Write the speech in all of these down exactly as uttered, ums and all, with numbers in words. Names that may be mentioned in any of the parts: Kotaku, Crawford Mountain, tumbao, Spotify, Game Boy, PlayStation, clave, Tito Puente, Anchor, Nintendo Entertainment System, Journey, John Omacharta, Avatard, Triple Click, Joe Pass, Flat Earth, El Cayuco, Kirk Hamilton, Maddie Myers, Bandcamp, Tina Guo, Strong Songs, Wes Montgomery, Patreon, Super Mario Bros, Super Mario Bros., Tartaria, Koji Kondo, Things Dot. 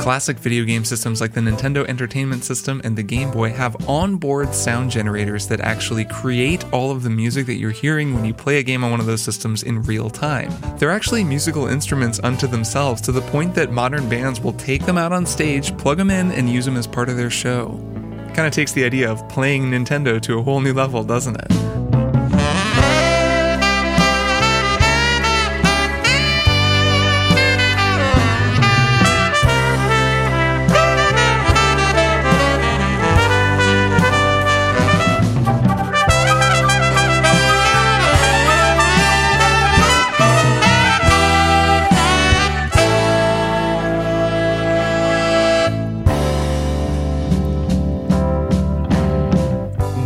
Classic video game systems like the Nintendo Entertainment System and the Game Boy have onboard sound generators that actually create all of the music that you're hearing when you play a game on one of those systems in real time. They're actually musical instruments unto themselves, to the point that modern bands will take them out on stage, plug them in, and use them as part of their show. It kind of takes the idea of playing Nintendo to a whole new level, doesn't it?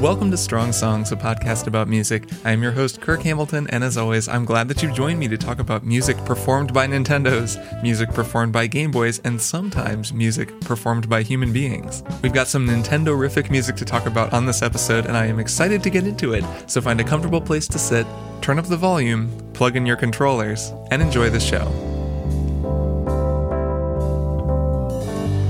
Welcome to Strong Songs, a podcast about music. I am your host, Kirk Hamilton, and as always, I'm glad that you've joined me to talk about music performed by Nintendos, music performed by Game Boys, and sometimes music performed by human beings. We've got some Nintendo-rific music to talk about on this episode, and I am excited to get into it, so find a comfortable place to sit, turn up the volume, plug in your controllers, and enjoy the show.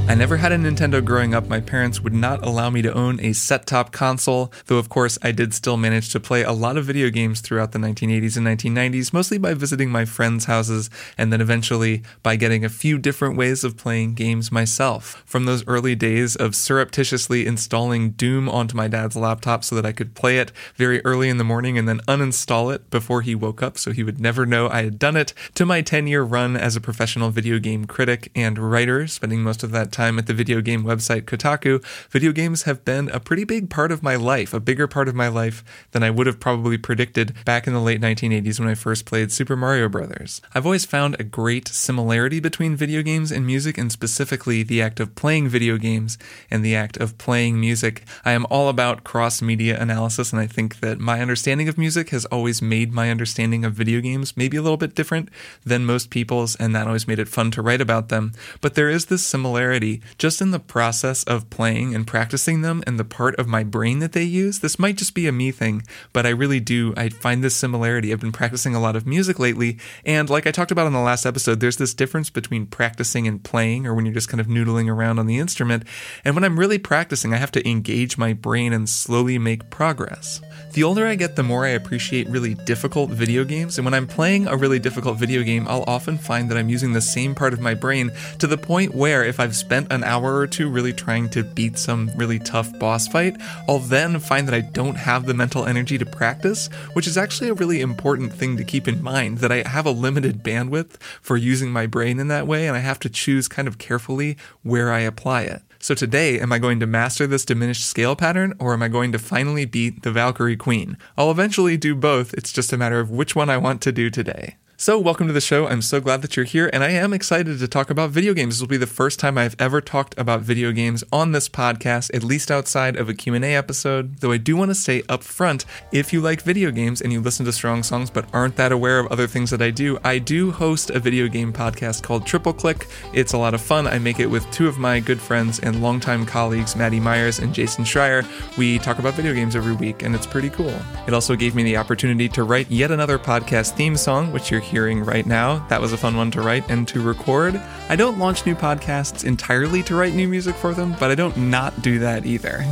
I never had a Nintendo growing up. My parents would not allow me to own a set-top console, though of course I did still manage to play a lot of video games throughout the nineteen eighties and nineteen nineties, mostly by visiting my friends' houses, and then eventually by getting a few different ways of playing games myself. From those early days of surreptitiously installing Doom onto my dad's laptop so that I could play it very early in the morning and then uninstall it before he woke up so he would never know I had done it, to my ten-year run as a professional video game critic and writer, spending most of that time at the video game website Kotaku, video games have been a pretty big part of my life, a bigger part of my life than I would have probably predicted back in the late nineteen eighties when I first played Super Mario Bros. I've always found a great similarity between video games and music, and specifically the act of playing video games and the act of playing music. I am all about cross-media analysis, and I think that my understanding of music has always made my understanding of video games maybe a little bit different than most people's, and that always made it fun to write about them. But there is this similarity just in the process of playing and practicing them and the part of my brain that they use. This might just be a me thing, but I really do, I find this similarity. I've been practicing a lot of music lately, and like I talked about in the last episode, there's this difference between practicing and playing, or when you're just kind of noodling around on the instrument, and when I'm really practicing, I have to engage my brain and slowly make progress. The older I get, the more I appreciate really difficult video games, and when I'm playing a really difficult video game, I'll often find that I'm using the same part of my brain, to the point where if I've spent spent an hour or two really trying to beat some really tough boss fight, I'll then find that I don't have the mental energy to practice, which is actually a really important thing to keep in mind, that I have a limited bandwidth for using my brain in that way, and I have to choose kind of carefully where I apply it. So today, am I going to master this diminished scale pattern, or am I going to finally beat the Valkyrie Queen? I'll eventually do both, it's just a matter of which one I want to do today. So, welcome to the show. I'm so glad that you're here, and I am excited to talk about video games. This will be the first time I've ever talked about video games on this podcast, at least outside of a Q and A episode, though I do want to say up front, if you like video games and you listen to Strong Songs but aren't that aware of other things that I do, I do host a video game podcast called Triple Click. It's a lot of fun. I make it with two of my good friends and longtime colleagues, Maddie Myers and Jason Schreier. We talk about video games every week, and it's pretty cool. It also gave me the opportunity to write yet another podcast theme song, which you're hearing right now. That was a fun one to write and to record. I don't launch new podcasts entirely to write new music for them, but I don't not do that either.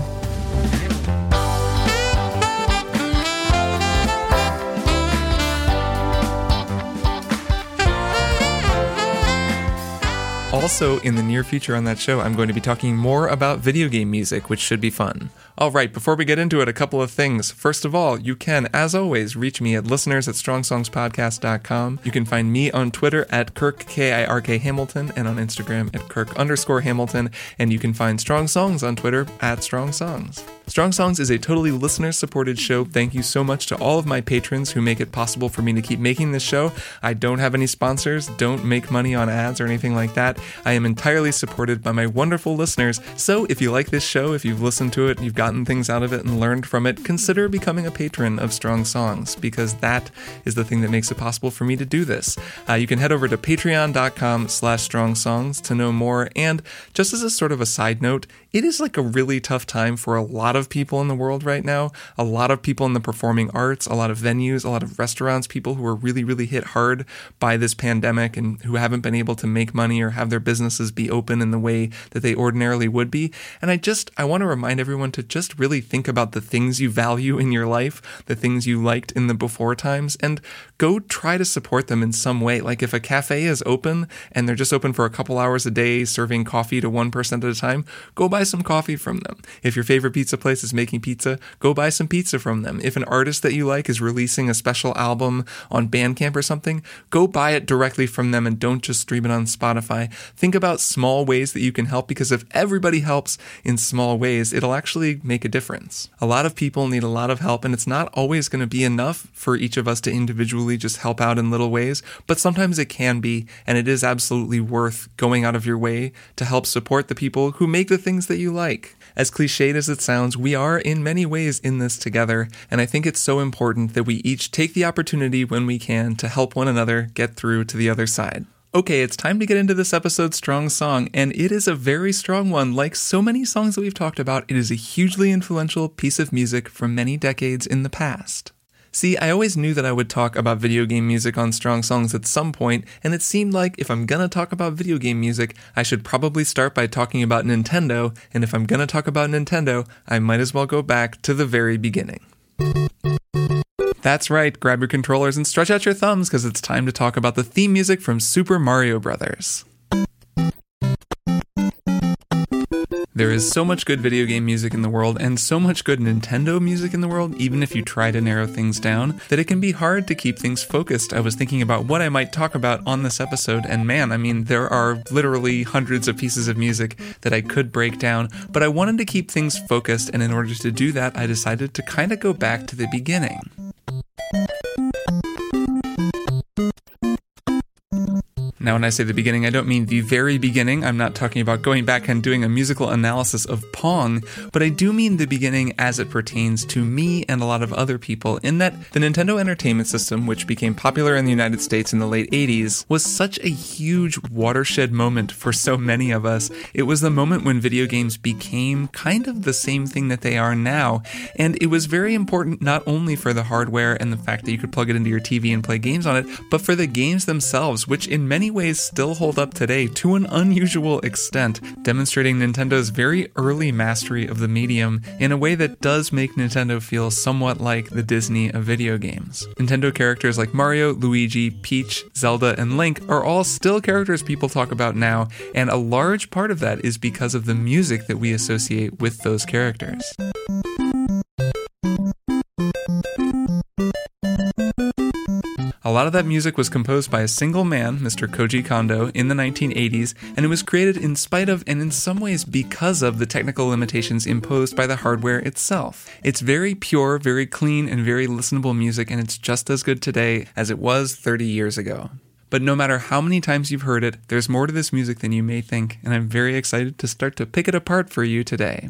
Also, in the near future on that show, I'm going to be talking more about video game music, which should be fun. All right, before we get into it, a couple of things. First of all, you can, as always, reach me at listeners at strong songs podcast dot com. You can find me on Twitter at Kirk, K I R K Hamilton, and on Instagram at Kirk underscore Hamilton, and you can find Strong Songs on Twitter at Strong Songs. Strong Songs is a totally listener-supported show. Thank you so much to all of my patrons who make it possible for me to keep making this show. I don't have any sponsors, don't make money on ads or anything like that. I am entirely supported by my wonderful listeners, so if you like this show, if you've listened to it, you've gotten things out of it and learned from it, consider becoming a patron of Strong Songs, because that is the thing that makes it possible for me to do this. Uh, you can head over to patreon dot com slash strong songs to know more, and just as a sort of a side note, it is like a really tough time for a lot of people in the world right now. A lot of people in the performing arts, a lot of venues, a lot of restaurants, people who are really, really hit hard by this pandemic and who haven't been able to make money or have their businesses be open in the way that they ordinarily would be. And I just, I want to remind everyone to just really think about the things you value in your life, the things you liked in the before times, and go try to support them in some way. Like if a cafe is open and they're just open for a couple hours a day, serving coffee to one person at a time, go buy some coffee from them. If your favorite pizza place is making pizza, go buy some pizza from them. If an artist that you like is releasing a special album on Bandcamp or something, go buy it directly from them and don't just stream it on Spotify. Think about small ways that you can help, because if everybody helps in small ways, it'll actually make a difference. A lot of people need a lot of help, and it's not always going to be enough for each of us to individually just help out in little ways, but sometimes it can be, and it is absolutely worth going out of your way to help support the people who make the things that you like. As cliched as it sounds, we are in many ways in this together, and I think it's so important that we each take the opportunity when we can to help one another get through to the other side. Okay, it's time to get into this episode's strong song, and it is a very strong one. Like so many songs that we've talked about, it is a hugely influential piece of music from many decades in the past. See, I always knew that I would talk about video game music on Strong Songs at some point, and it seemed like if I'm gonna talk about video game music, I should probably start by talking about Nintendo, and if I'm gonna talk about Nintendo, I might as well go back to the very beginning. That's right, grab your controllers and stretch out your thumbs, because it's time to talk about the theme music from Super Mario Bros. There is so much good video game music in the world, and so much good Nintendo music in the world, even if you try to narrow things down, that it can be hard to keep things focused. I was thinking about what I might talk about on this episode, and man, I mean, there are literally hundreds of pieces of music that I could break down, but I wanted to keep things focused, and in order to do that, I decided to kind of go back to the beginning. Now, when I say the beginning, I don't mean the very beginning. I'm not talking about going back and doing a musical analysis of Pong, but I do mean the beginning as it pertains to me and a lot of other people, in that the Nintendo Entertainment System, which became popular in the United States in the late eighties, was such a huge watershed moment for so many of us. It was the moment when video games became kind of the same thing that they are now, and it was very important not only for the hardware and the fact that you could plug it into your T V and play games on it, but for the games themselves, which in many ways still hold up today to an unusual extent, demonstrating Nintendo's very early mastery of the medium in a way that does make Nintendo feel somewhat like the Disney of video games. Nintendo characters like Mario, Luigi, Peach, Zelda, and Link are all still characters people talk about now, and a large part of that is because of the music that we associate with those characters. A lot of that music was composed by a single man, Mister Koji Kondo, in the nineteen eighties, and it was created in spite of, and in some ways because of, the technical limitations imposed by the hardware itself. It's very pure, very clean, and very listenable music, and it's just as good today as it was thirty years ago. But no matter how many times you've heard it, there's more to this music than you may think, and I'm very excited to start to pick it apart for you today.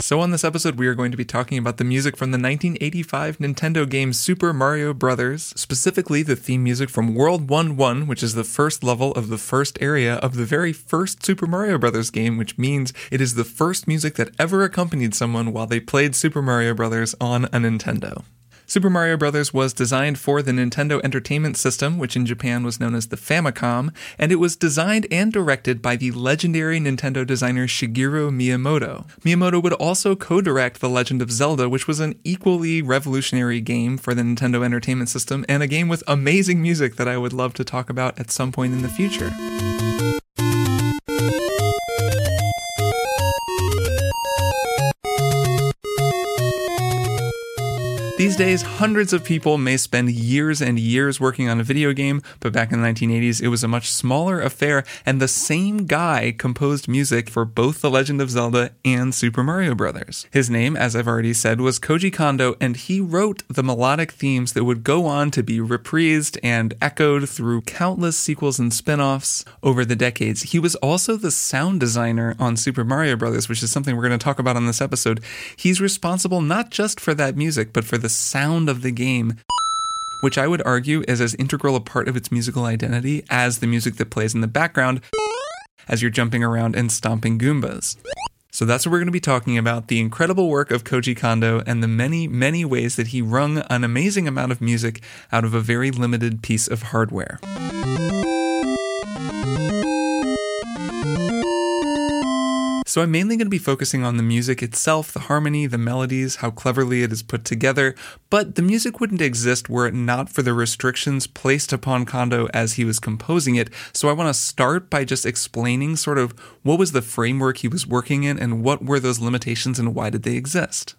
So on this episode, we are going to be talking about the music from the nineteen eighty-five Nintendo game Super Mario Bros., specifically the theme music from World one one, which is the first level of the first area of the very first Super Mario Bros. Game, which means it is the first music that ever accompanied someone while they played Super Mario Bros. On a Nintendo. Super Mario Bros. Was designed for the Nintendo Entertainment System, which in Japan was known as the Famicom, and it was designed and directed by the legendary Nintendo designer Shigeru Miyamoto. Miyamoto would also co-direct The Legend of Zelda, which was an equally revolutionary game for the Nintendo Entertainment System, and a game with amazing music that I would love to talk about at some point in the future. These days, hundreds of people may spend years and years working on a video game, but back in the nineteen eighties, it was a much smaller affair, and the same guy composed music for both The Legend of Zelda and Super Mario Bros. His name, as I've already said, was Koji Kondo, and he wrote the melodic themes that would go on to be reprised and echoed through countless sequels and spin-offs over the decades. He was also the sound designer on Super Mario Bros., which is something we're going to talk about on this episode. He's responsible not just for that music, but for the The sound of the game, which I would argue is as integral a part of its musical identity as the music that plays in the background as you're jumping around and stomping Goombas. So that's what we're going to be talking about, the incredible work of Koji Kondo and the many, many ways that he wrung an amazing amount of music out of a very limited piece of hardware. So I'm mainly going to be focusing on the music itself, the harmony, the melodies, how cleverly it is put together, but the music wouldn't exist were it not for the restrictions placed upon Kondo as he was composing it. So I want to start by just explaining sort of what was the framework he was working in and what were those limitations and why did they exist.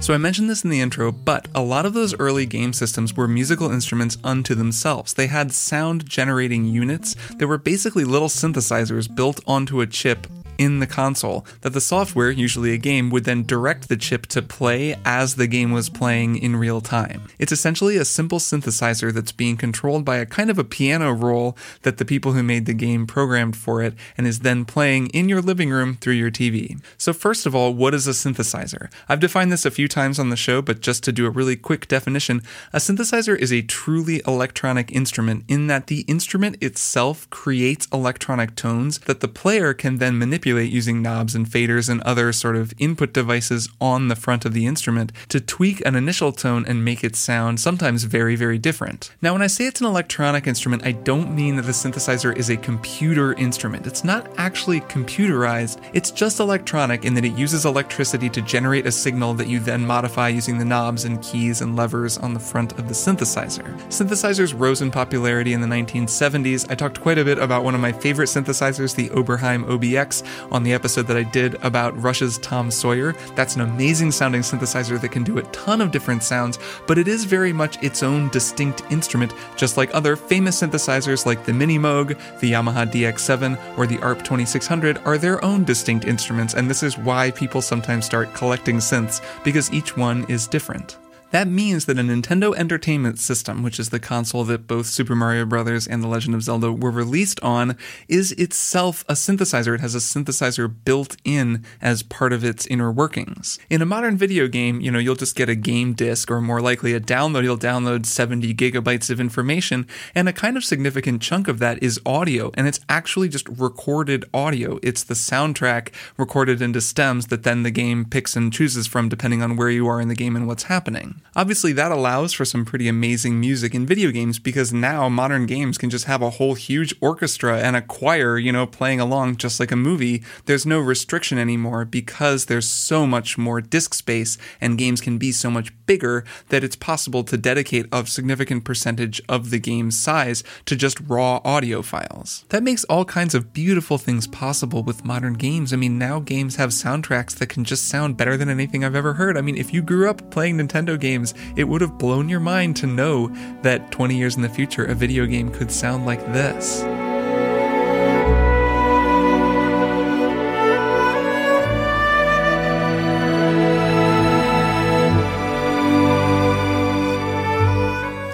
So I mentioned this in the intro, but a lot of those early game systems were musical instruments unto themselves. They had sound-generating units that were basically little synthesizers built onto a chip in the console that the software, usually a game, would then direct the chip to play as the game was playing in real time. It's essentially a simple synthesizer that's being controlled by a kind of a piano roll that the people who made the game programmed for it and is then playing in your living room through your T V. So first of all, what is a synthesizer? I've defined this a few times on the show, but just to do a really quick definition, a synthesizer is a truly electronic instrument in that the instrument itself creates electronic tones that the player can then manipulate using knobs and faders and other sort of input devices on the front of the instrument to tweak an initial tone and make it sound sometimes very, very different. Now, when I say it's an electronic instrument, I don't mean that the synthesizer is a computer instrument. It's not actually computerized, it's just electronic in that it uses electricity to generate a signal that you then modify using the knobs and keys and levers on the front of the synthesizer. Synthesizers rose in popularity in the nineteen seventies. I talked quite a bit about one of my favorite synthesizers, the Oberheim O B X, on the episode that I did about Rush's Tom Sawyer. That's an amazing sounding synthesizer that can do a ton of different sounds, but it is very much its own distinct instrument, just like other famous synthesizers like the Mini Moog, the Yamaha D X seven, or the A R P twenty-six hundred are their own distinct instruments, and this is why people sometimes start collecting synths, because each one is different. That means that a Nintendo Entertainment System, which is the console that both Super Mario Bros. And The Legend of Zelda were released on, is itself a synthesizer. It has a synthesizer built in as part of its inner workings. In a modern video game, you know, you'll just get a game disc, or more likely a download. You'll download seventy gigabytes of information, and a kind of significant chunk of that is audio, and it's actually just recorded audio. It's the soundtrack recorded into stems that then the game picks and chooses from depending on where you are in the game and what's happening. Obviously, that allows for some pretty amazing music in video games, because now modern games can just have a whole huge orchestra and a choir, you know, playing along just like a movie. There's no restriction anymore because there's so much more disk space and games can be so much bigger that it's possible to dedicate a significant percentage of the game's size to just raw audio files. That makes all kinds of beautiful things possible with modern games. I mean, now games have soundtracks that can just sound better than anything I've ever heard. I mean, if you grew up playing Nintendo games, it would have blown your mind to know that twenty years in the future, a video game could sound like this.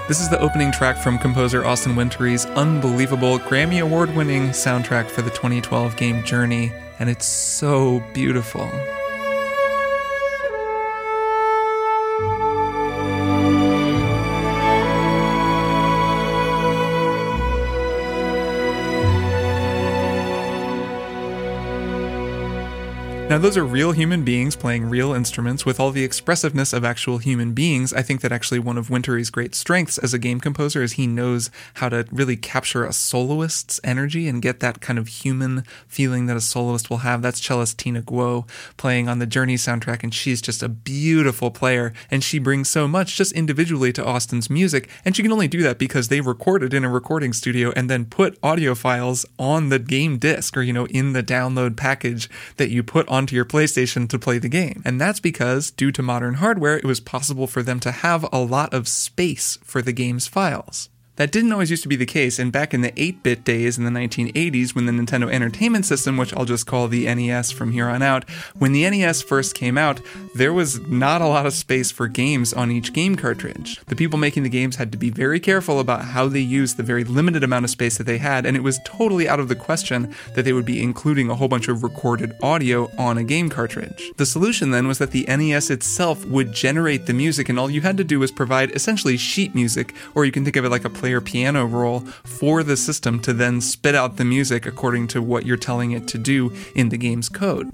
This is the opening track from composer Austin Wintory's unbelievable Grammy Award-winning soundtrack for the twenty twelve game Journey, and it's so beautiful. Now, those are real human beings playing real instruments with all the expressiveness of actual human beings. I think that actually one of Wintory's great strengths as a game composer is he knows how to really capture a soloist's energy and get that kind of human feeling that a soloist will have. That's cellist Tina Guo playing on the Journey soundtrack, and she's just a beautiful player, and she brings so much just individually to Austin's music, and she can only do that because they recorded in a recording studio and then put audio files on the game disc, or, you know, in the download package that you put on to your PlayStation to play the game. And that's because, due to modern hardware, it was possible for them to have a lot of space for the game's files. That didn't always used to be the case, and back in the eight-bit days in the nineteen eighties, when the Nintendo Entertainment System, which I'll just call the N E S from here on out, when the N E S first came out, there was not a lot of space for games on each game cartridge. The people making the games had to be very careful about how they used the very limited amount of space that they had, and it was totally out of the question that they would be including a whole bunch of recorded audio on a game cartridge. The solution then was that the N E S itself would generate the music, and all you had to do was provide essentially sheet music, or you can think of it like a player piano roll for the system to then spit out the music according to what you're telling it to do in the game's code.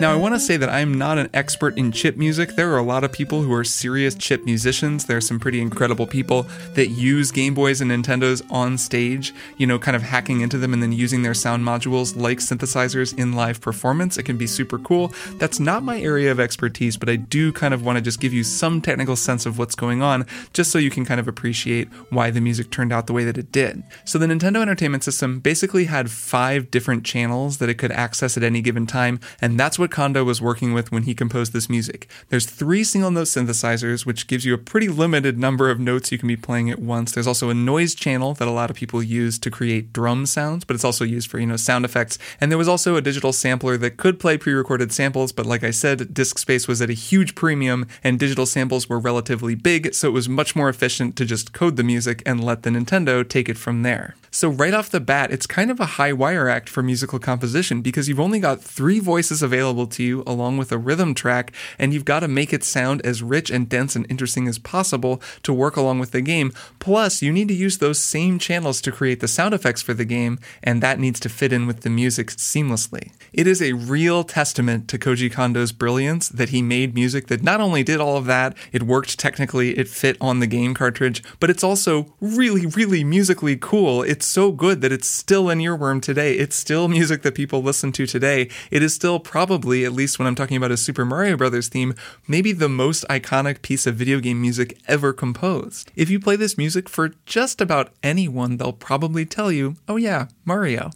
Now, I want to say that I'm not an expert in chip music. There are a lot of people who are serious chip musicians. There are some pretty incredible people that use Game Boys and Nintendos on stage, you know, kind of hacking into them and then using their sound modules like synthesizers in live performance. It can be super cool. That's not my area of expertise, but I do kind of want to just give you some technical sense of what's going on, just so you can kind of appreciate why the music turned out the way that it did. So the Nintendo Entertainment System basically had five different channels that it could access at any given time, and that's what Kondo was working with when he composed this music. There's three single note synthesizers, which gives you a pretty limited number of notes you can be playing at once. There's also a noise channel that a lot of people use to create drum sounds, but it's also used for, you know, sound effects. And there was also a digital sampler that could play pre-recorded samples, but like I said, disk space was at a huge premium and digital samples were relatively big, so it was much more efficient to just code the music and let the Nintendo take it from there. So right off the bat, it's kind of a high wire act for musical composition because you've only got three voices available to you along with a rhythm track, and you've got to make it sound as rich and dense and interesting as possible to work along with the game. Plus, you need to use those same channels to create the sound effects for the game, and that needs to fit in with the music seamlessly. It is a real testament to Koji Kondo's brilliance that he made music that not only did all of that, it worked technically, it fit on the game cartridge, but it's also really, really musically cool. It's It's so good that it's still an earworm today. It's still music that people listen to today. It is still probably, at least when I'm talking about a Super Mario Bros. Theme, maybe the most iconic piece of video game music ever composed. If you play this music for just about anyone, they'll probably tell you, oh yeah, Mario.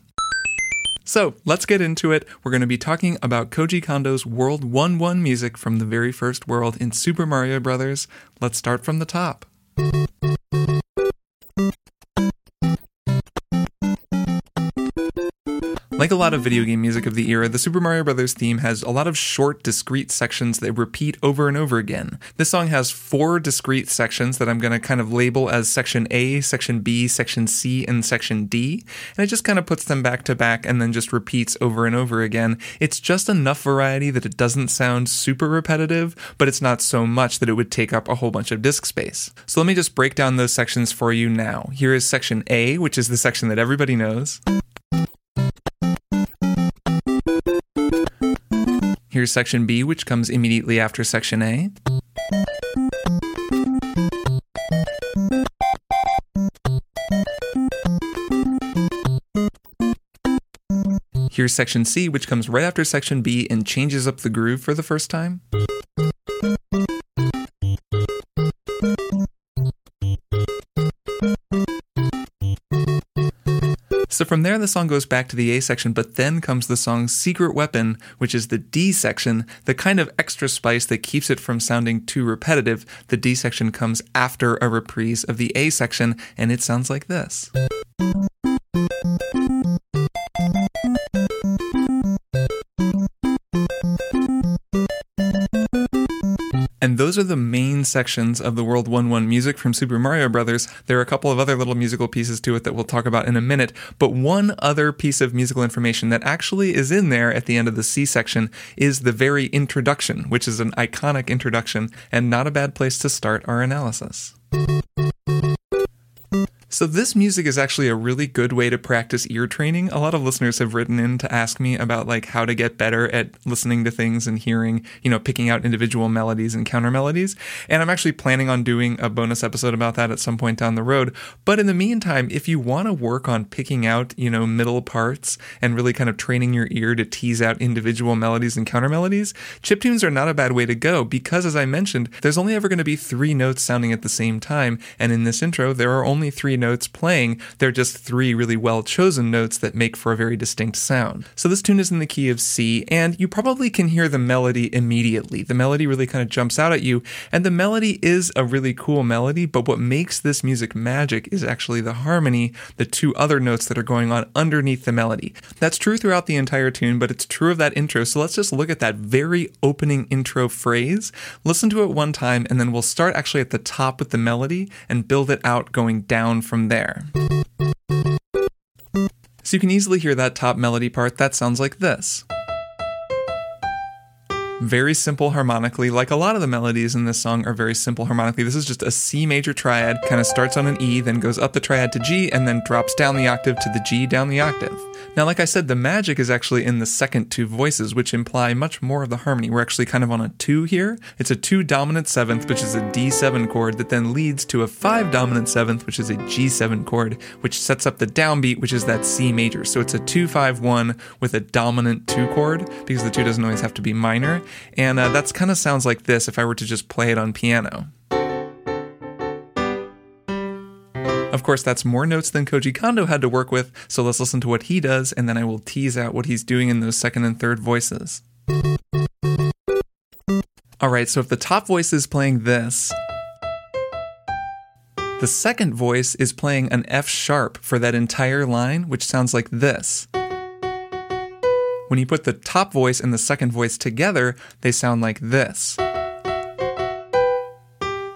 So let's get into it. We're going to be talking about Koji Kondo's World one one music from the very first world in Super Mario Bros. Let's start from the top. Like a lot of video game music of the era, the Super Mario Bros. Theme has a lot of short, discrete sections that repeat over and over again. This song has four discrete sections that I'm going to kind of label as Section A, Section B, Section C, and Section D, and it just kind of puts them back to back and then just repeats over and over again. It's just enough variety that it doesn't sound super repetitive, but it's not so much that it would take up a whole bunch of disk space. So let me just break down those sections for you now. Here is Section A, which is the section that everybody knows. Here's Section B, which comes immediately after Section A. Here's Section C, which comes right after Section B and changes up the groove for the first time. So from there, the song goes back to the A section, but then comes the song's secret weapon, which is the D section, the kind of extra spice that keeps it from sounding too repetitive. The D section comes after a reprise of the A section, and it sounds like this. And those are the main sections of the World one one music from Super Mario Bros. There are a couple of other little musical pieces to it that we'll talk about in a minute, but one other piece of musical information that actually is in there at the end of the C section is the very introduction, which is an iconic introduction and not a bad place to start our analysis. So this music is actually a really good way to practice ear training. A lot of listeners have written in to ask me about like how to get better at listening to things and hearing, you know, picking out individual melodies and counter melodies. And I'm actually planning on doing a bonus episode about that at some point down the road. But in the meantime, if you want to work on picking out, you know, middle parts and really kind of training your ear to tease out individual melodies and counter melodies, chiptunes are not a bad way to go because, as I mentioned, there's only ever going to be three notes sounding at the same time. And in this intro, there are only three notes. notes playing. They're just three really well-chosen notes that make for a very distinct sound. So this tune is in the key of C, and you probably can hear the melody immediately. The melody really kind of jumps out at you, and the melody is a really cool melody, but what makes this music magic is actually the harmony, the two other notes that are going on underneath the melody. That's true throughout the entire tune, but it's true of that intro, so let's just look at that very opening intro phrase, listen to it one time, and then we'll start actually at the top with the melody and build it out going down from From there. So you can easily hear that top melody part that sounds like this. very simple harmonically. Like a lot of the melodies in this song are very simple harmonically. This is just a C major triad, kind of starts on an E, then goes up the triad to G, and then drops down the octave to the G down the octave. Now, like I said, the magic is actually in the second two voices, which imply much more of the harmony. We're actually kind of on a two here. It's a two dominant seventh, which is a D seven chord, that then leads to a five dominant seventh, which is a G seven chord, which sets up the downbeat, which is that C major. So it's a two five one with a dominant two chord, because the two doesn't always have to be minor. And uh, that's kind of sounds like this if I were to just play it on piano. Of course, that's more notes than Koji Kondo had to work with, so let's listen to what he does, and then I will tease out what he's doing in those second and third voices. Alright, so if the top voice is playing this, the second voice is playing an F sharp for that entire line, which sounds like this. When you put the top voice and the second voice together, they sound like this.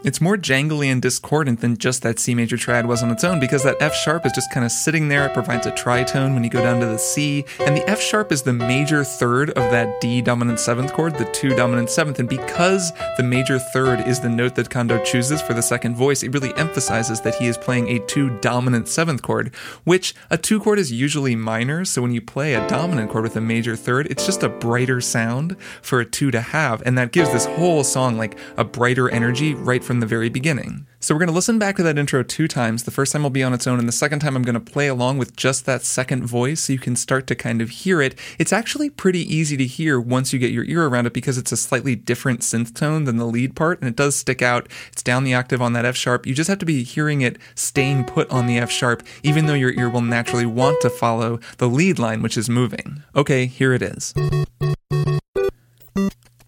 It's more jangly and discordant than just that C major triad was on its own, because that F sharp is just kind of sitting there. It provides a tritone when you go down to the C, and the F sharp is the major third of that D dominant seventh chord, the two dominant seventh, and because the major third is the note that Kondo chooses for the second voice, it really emphasizes that he is playing a two dominant seventh chord, which a two chord is usually minor, so when you play a dominant chord with a major third, it's just a brighter sound for a two to have, and that gives this whole song like a brighter energy right from the very beginning. So we're going to listen back to that intro two times. The first time will be on its own, and the second time I'm going to play along with just that second voice so you can start to kind of hear it. It's actually pretty easy to hear once you get your ear around it, because it's a slightly different synth tone than the lead part, and it does stick out. It's down the octave on that F sharp. You just have to be hearing it staying put on the F sharp, even though your ear will naturally want to follow the lead line, which is moving. Okay, here it is.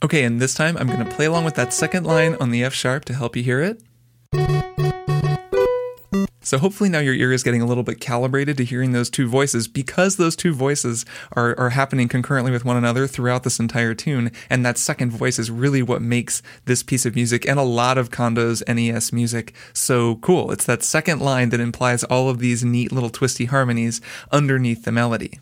Okay, and this time I'm going to play along with that second line on the F sharp to help you hear it. So hopefully now your ear is getting a little bit calibrated to hearing those two voices, because those two voices are, are happening concurrently with one another throughout this entire tune, and that second voice is really what makes this piece of music and a lot of Kondo's N E S music so cool. It's that second line that implies all of these neat little twisty harmonies underneath the melody.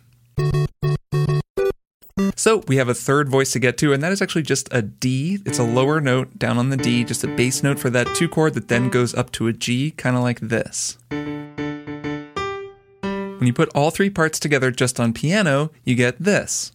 So we have a third voice to get to, and that is actually just a D. It's a lower note down on the D, just a bass note for that two chord that then goes up to a G, kind of like this. When you put all three parts together just on piano, you get this.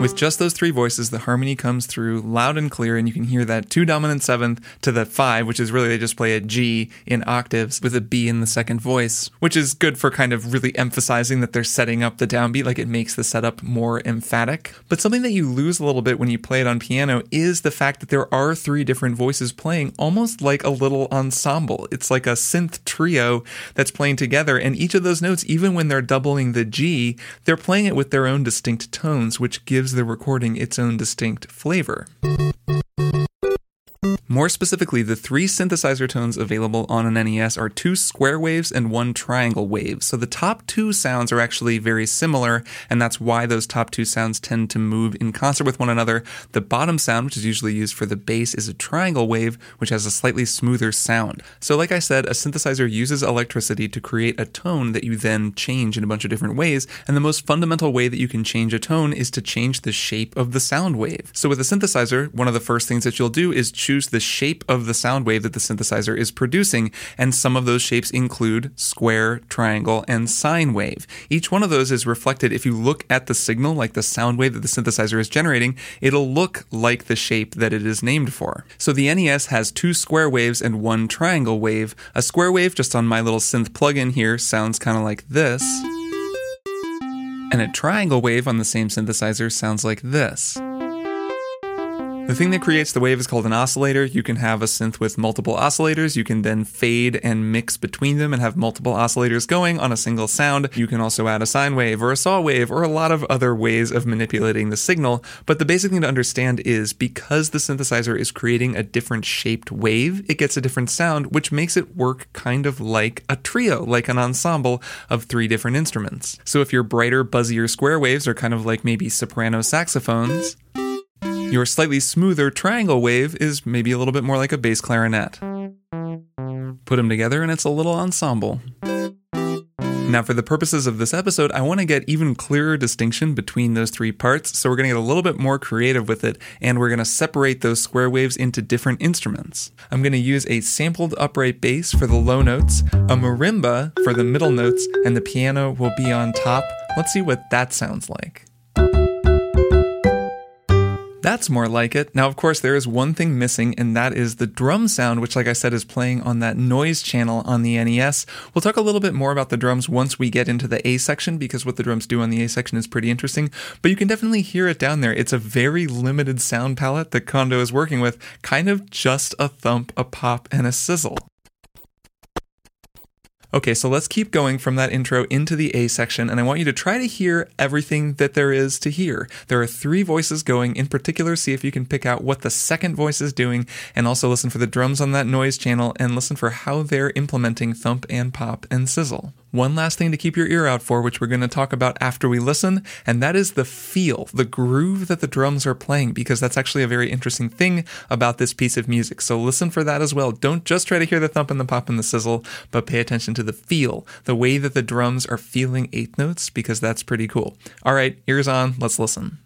With just those three voices, the harmony comes through loud and clear, and you can hear that two dominant seventh to the five, which is really they just play a G in octaves with a B in the second voice, which is good for kind of really emphasizing that they're setting up the downbeat, like it makes the setup more emphatic. But something that you lose a little bit when you play it on piano is the fact that there are three different voices playing, almost like a little ensemble. It's like a synth trio that's playing together, and each of those notes, even when they're doubling the G, they're playing it with their own distinct tones, which gives the recording its own distinct flavor. More specifically, the three synthesizer tones available on an N E S are two square waves and one triangle wave. So the top two sounds are actually very similar, and that's why those top two sounds tend to move in concert with one another. The bottom sound, which is usually used for the bass, is a triangle wave, which has a slightly smoother sound. So like I said, a synthesizer uses electricity to create a tone that you then change in a bunch of different ways, and the most fundamental way that you can change a tone is to change the shape of the sound wave. So with a synthesizer, one of the first things that you'll do is choose the shape of the sound wave that the synthesizer is producing, and some of those shapes include square, triangle, and sine wave. Each one of those is reflected. If you look at the signal, like the sound wave that the synthesizer is generating, it'll look like the shape that it is named for. So the N E S has two square waves and one triangle wave. A square wave, just on my little synth plugin here, sounds kind of like this, and a triangle wave on the same synthesizer sounds like this. The thing that creates the wave is called an oscillator. You can have a synth with multiple oscillators. You can then fade and mix between them and have multiple oscillators going on a single sound. You can also add a sine wave or a saw wave or a lot of other ways of manipulating the signal. But the basic thing to understand is because the synthesizer is creating a different shaped wave, it gets a different sound, which makes it work kind of like a trio, like an ensemble of three different instruments. So if your brighter, buzzier square waves are kind of like maybe soprano saxophones, your slightly smoother triangle wave is maybe a little bit more like a bass clarinet. Put them together and it's a little ensemble. Now, for the purposes of this episode, I want to get even clearer distinction between those three parts, so we're going to get a little bit more creative with it, and we're going to separate those square waves into different instruments. I'm going to use a sampled upright bass for the low notes, a marimba for the middle notes, and the piano will be on top. Let's see what that sounds like. That's more like it. Now, of course, there is one thing missing, and that is the drum sound, which, like I said, is playing on that noise channel on the N E S. We'll talk a little bit more about the drums once we get into the A section, because what the drums do on the A section is pretty interesting, but you can definitely hear it down there. It's a very limited sound palette that Kondo is working with, kind of just a thump, a pop, and a sizzle. Okay, so let's keep going from that intro into the A section, and I want you to try to hear everything that there is to hear. There are three voices going. In particular, see if you can pick out what the second voice is doing, and also listen for the drums on that noise channel, and listen for how they're implementing thump and pop and sizzle. One last thing to keep your ear out for, which we're going to talk about after we listen, and that is the feel, the groove that the drums are playing, because that's actually a very interesting thing about this piece of music. So listen for that as well. Don't just try to hear the thump and the pop and the sizzle, but pay attention to the feel, the way that the drums are feeling eighth notes, because that's pretty cool. All right, ears on, let's listen.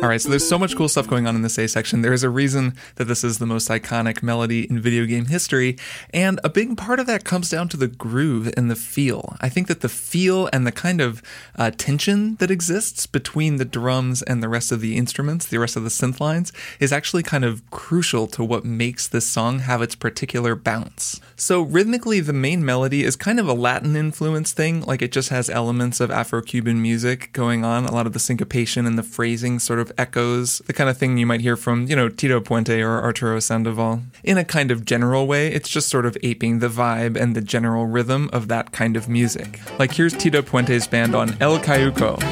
All right, so there's so much cool stuff going on in this A section. There is a reason that this is the most iconic melody in video game history, and a big part of that comes down to the groove and the feel. I think that the feel and the kind of uh, tension that exists between the drums and the rest of the instruments, the rest of the synth lines, is actually kind of crucial to what makes this song have its particular bounce. So rhythmically, the main melody is kind of a Latin influence thing, like it just has elements of Afro-Cuban music going on, a lot of the syncopation and the phrasing sort of echoes, the kind of thing you might hear from, you know, Tito Puente or Arturo Sandoval. In a kind of general way, it's just sort of aping the vibe and the general rhythm of that kind of music. Like here's Tito Puente's band on El Cayuco.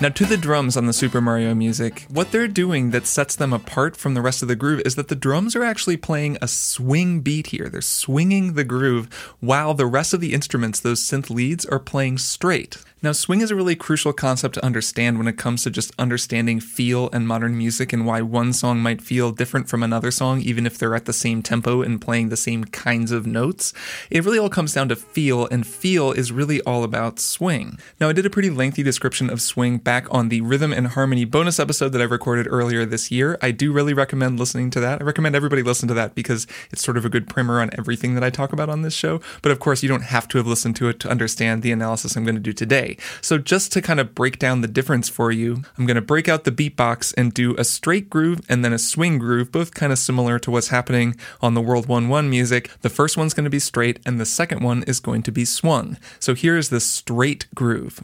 Now, to the drums on the Super Mario music, what they're doing that sets them apart from the rest of the groove is that the drums are actually playing a swing beat here. They're swinging the groove while the rest of the instruments, those synth leads, are playing straight. Now, swing is a really crucial concept to understand when it comes to just understanding feel and modern music and why one song might feel different from another song, even if they're at the same tempo and playing the same kinds of notes. It really all comes down to feel, and feel is really all about swing. Now, I did a pretty lengthy description of swing back on the Rhythm and Harmony bonus episode that I recorded earlier this year. I do really recommend listening to that. I recommend everybody listen to that because it's sort of a good primer on everything that I talk about on this show. But of course, you don't have to have listened to it to understand the analysis I'm going to do today. So just to kind of break down the difference for you, I'm going to break out the beatbox and do a straight groove and then a swing groove, both kind of similar to what's happening on the World one one music. The first one's going to be straight and the second one is going to be swung. So here is the straight groove.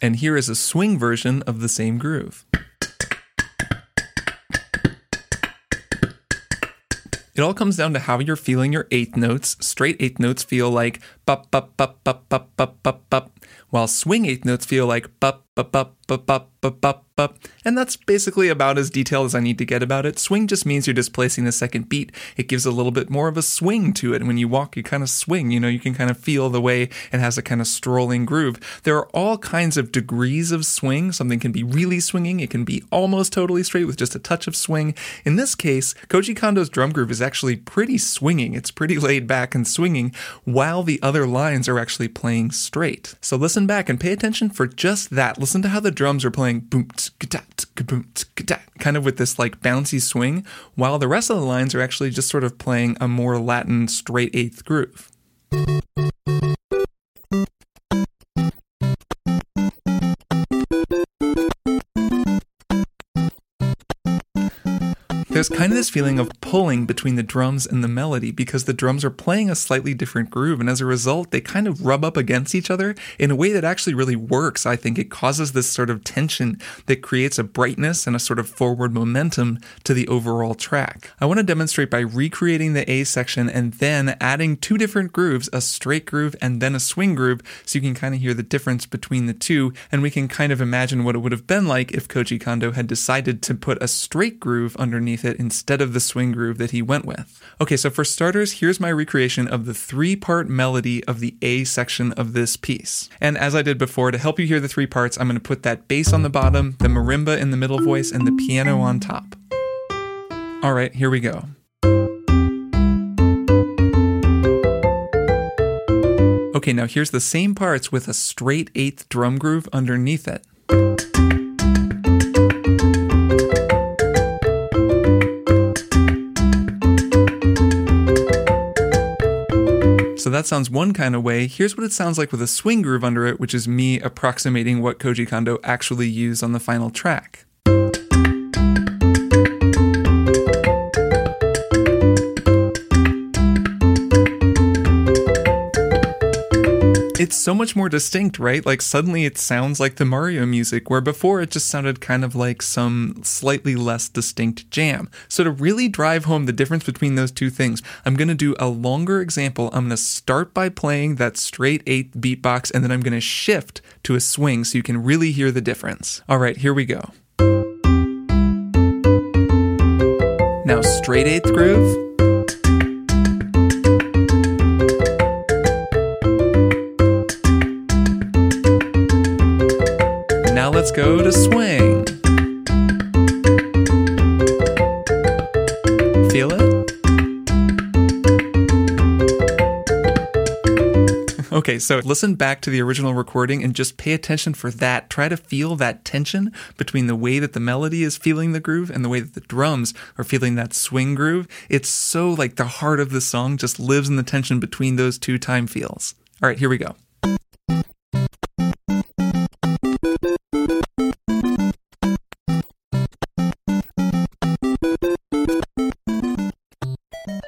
And here is a swing version of the same groove. It all comes down to how you're feeling your eighth notes. Straight eighth notes feel like bop, bop, bop, bop, bop, bop, bop, bop, while swing eighth notes feel like bop, bop, bop, bop, bop, bop, bop, bop. And that's basically about as detailed as I need to get about it. Swing just means you're displacing the second beat. It gives a little bit more of a swing to it. And when you walk, you kind of swing, you know, you can kind of feel the way it has a kind of strolling groove. There are all kinds of degrees of swing. Something can be really swinging. It can be almost totally straight with just a touch of swing. In this case, Koji Kondo's drum groove is actually pretty swinging. It's pretty laid back and swinging while the other lines are actually playing straight. So listen back and pay attention for just that. Listen to how the drums are playing boom, tsk-a-dat, boom, tsk-a-dat, kind of with this like bouncy swing, while the rest of the lines are actually just sort of playing a more Latin straight eighth groove. There's kind of this feeling of pulling between the drums and the melody because the drums are playing a slightly different groove, and as a result, they kind of rub up against each other in a way that actually really works. I think it causes this sort of tension that creates a brightness and a sort of forward momentum to the overall track. I want to demonstrate by recreating the A section and then adding two different grooves, a straight groove and then a swing groove, so you can kind of hear the difference between the two, and we can kind of imagine what it would have been like if Koji Kondo had decided to put a straight groove underneath with it instead of the swing groove that he went with. Okay, so for starters, here's my recreation of the three-part melody of the A section of this piece. And as I did before, to help you hear the three parts, I'm going to put that bass on the bottom, the marimba in the middle voice, and the piano on top. All right, here we go. Okay, now here's the same parts with a straight eighth drum groove underneath it. So that sounds one kind of way. Here's what it sounds like with a swing groove under it, which is me approximating what Koji Kondo actually used on the final track. It's so much more distinct, right? Like suddenly it sounds like the Mario music, where before it just sounded kind of like some slightly less distinct jam. So to really drive home the difference between those two things, I'm going to do a longer example. I'm going to start by playing that straight eighth beatbox, and then I'm going to shift to a swing so you can really hear the difference. All right, here we go. Now straight eighth groove. Let's go to swing. Feel it? Okay, so listen back to the original recording and just pay attention for that. Try to feel that tension between the way that the melody is feeling the groove and the way that the drums are feeling that swing groove. It's so like the heart of the song just lives in the tension between those two time feels. All right, here we go.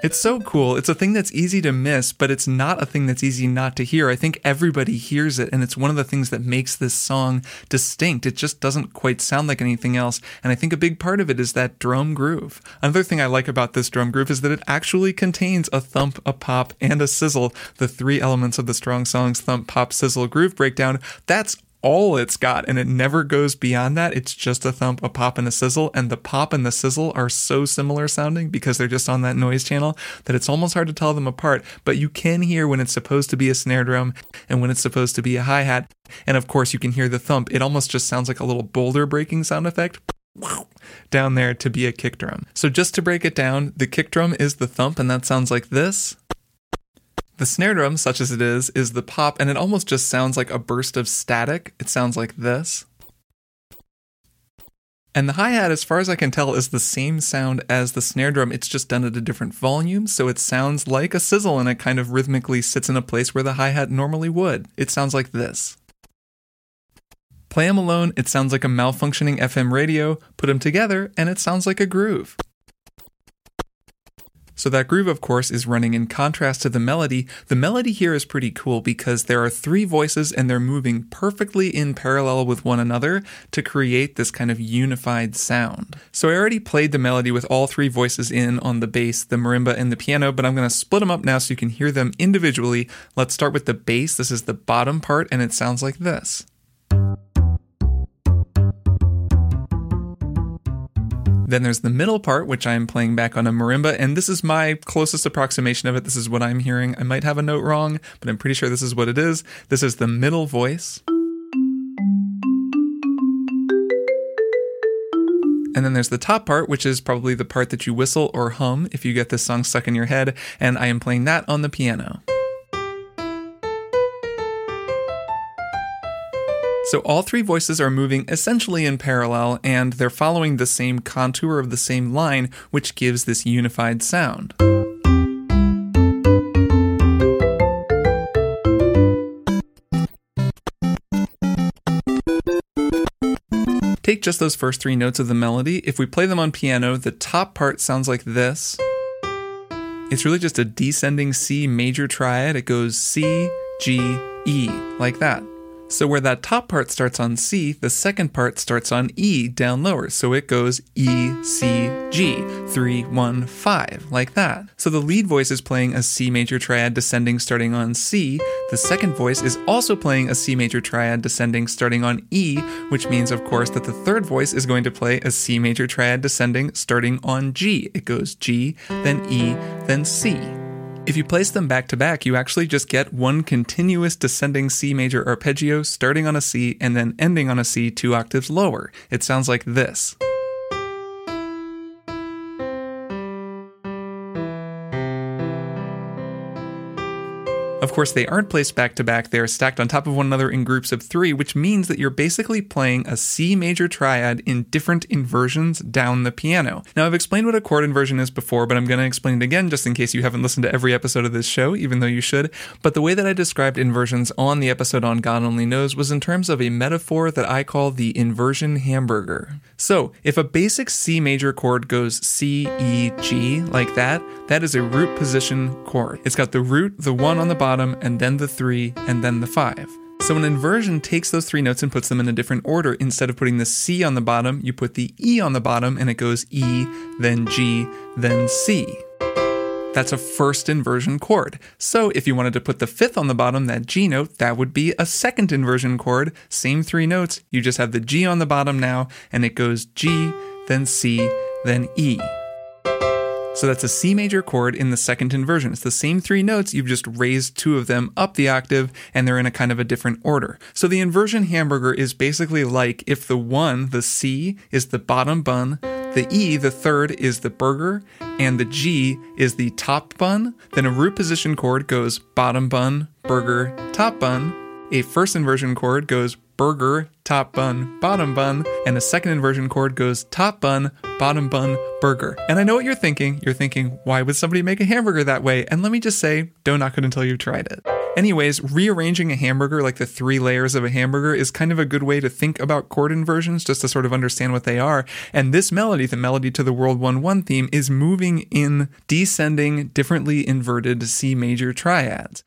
It's so cool. It's a thing that's easy to miss, but it's not a thing that's easy not to hear. I think everybody hears it, and it's one of the things that makes this song distinct. It just doesn't quite sound like anything else, and I think a big part of it is that drum groove. Another thing I like about this drum groove is that it actually contains a thump, a pop, and a sizzle, the three elements of the Strong Songs thump, pop, sizzle groove breakdown. That's all it's got, and it never goes beyond that. It's just a thump, a pop, and a sizzle, and the pop and the sizzle are so similar sounding because they're just on that noise channel that it's almost hard to tell them apart, but you can hear when it's supposed to be a snare drum and when it's supposed to be a hi-hat, and of course you can hear the thump. It almost just sounds like a little boulder breaking sound effect down there to be a kick drum. So just to break it down, the kick drum is the thump, and that sounds like this. The snare drum, such as it is, is the pop, and it almost just sounds like a burst of static. It sounds like this. And the hi-hat, as far as I can tell, is the same sound as the snare drum. It's just done at a different volume, so it sounds like a sizzle, and it kind of rhythmically sits in a place where the hi-hat normally would. It sounds like this. Play them alone, it sounds like a malfunctioning F M radio. Put them together, and it sounds like a groove. So that groove, of course, is running in contrast to the melody. The melody here is pretty cool because there are three voices and they're moving perfectly in parallel with one another to create this kind of unified sound. So I already played the melody with all three voices in on the bass, the marimba, and the piano, but I'm going to split them up now so you can hear them individually. Let's start with the bass. This is the bottom part, and it sounds like this. Then there's the middle part, which I'm playing back on a marimba, and this is my closest approximation of it. This is what I'm hearing. I might have a note wrong, but I'm pretty sure this is what it is. This is the middle voice. And then there's the top part, which is probably the part that you whistle or hum if you get this song stuck in your head, and I am playing that on the piano. So all three voices are moving essentially in parallel, and they're following the same contour of the same line, which gives this unified sound. Take just those first three notes of the melody. If we play them on piano, the top part sounds like this. It's really just a descending C major triad. It goes C, G, E, like that. So where that top part starts on C, the second part starts on E down lower. So it goes E, C, G, three, one, five, like that. So the lead voice is playing a C major triad descending starting on C. The second voice is also playing a C major triad descending starting on E, which means, of course, that the third voice is going to play a C major triad descending starting on G. It goes G, then E, then C. If you place them back to back, you actually just get one continuous descending C major arpeggio starting on a C and then ending on a C two octaves lower. It sounds like this. Of course, they aren't placed back to back, they are stacked on top of one another in groups of three, which means that you're basically playing a C major triad in different inversions down the piano. Now, I've explained what a chord inversion is before, but I'm going to explain it again just in case you haven't listened to every episode of this show, even though you should. But the way that I described inversions on the episode on God Only Knows was in terms of a metaphor that I call the inversion hamburger. So, if a basic C major chord goes C, E, G, like that, that is a root position chord. It's got the root, the one on the bottom, and then the three, and then the five. So an inversion takes those three notes and puts them in a different order. Instead of putting the C on the bottom, you put the E on the bottom, and it goes E, then G, then C. That's a first inversion chord. So if you wanted to put the fifth on the bottom, that G note, that would be a second inversion chord. Same three notes, you just have the G on the bottom now, and it goes G, then C, then E. So that's a C major chord in the second inversion. It's the same three notes, you've just raised two of them up the octave, and they're in a kind of a different order. So the inversion hamburger is basically like if the one, the C, is the bottom bun, the E, the third, is the burger, and the G is the top bun, then a root position chord goes bottom bun, burger, top bun. A first inversion chord goes burger, top bun, bottom bun, and a second inversion chord goes top bun, bottom bun, burger. And I know what you're thinking. You're thinking, why would somebody make a hamburger that way? And let me just say, don't knock it until you've tried it. Anyways, rearranging a hamburger, like the three layers of a hamburger, is kind of a good way to think about chord inversions, just to sort of understand what they are. And this melody, the melody to the World one one theme, is moving in descending, differently inverted C major triads.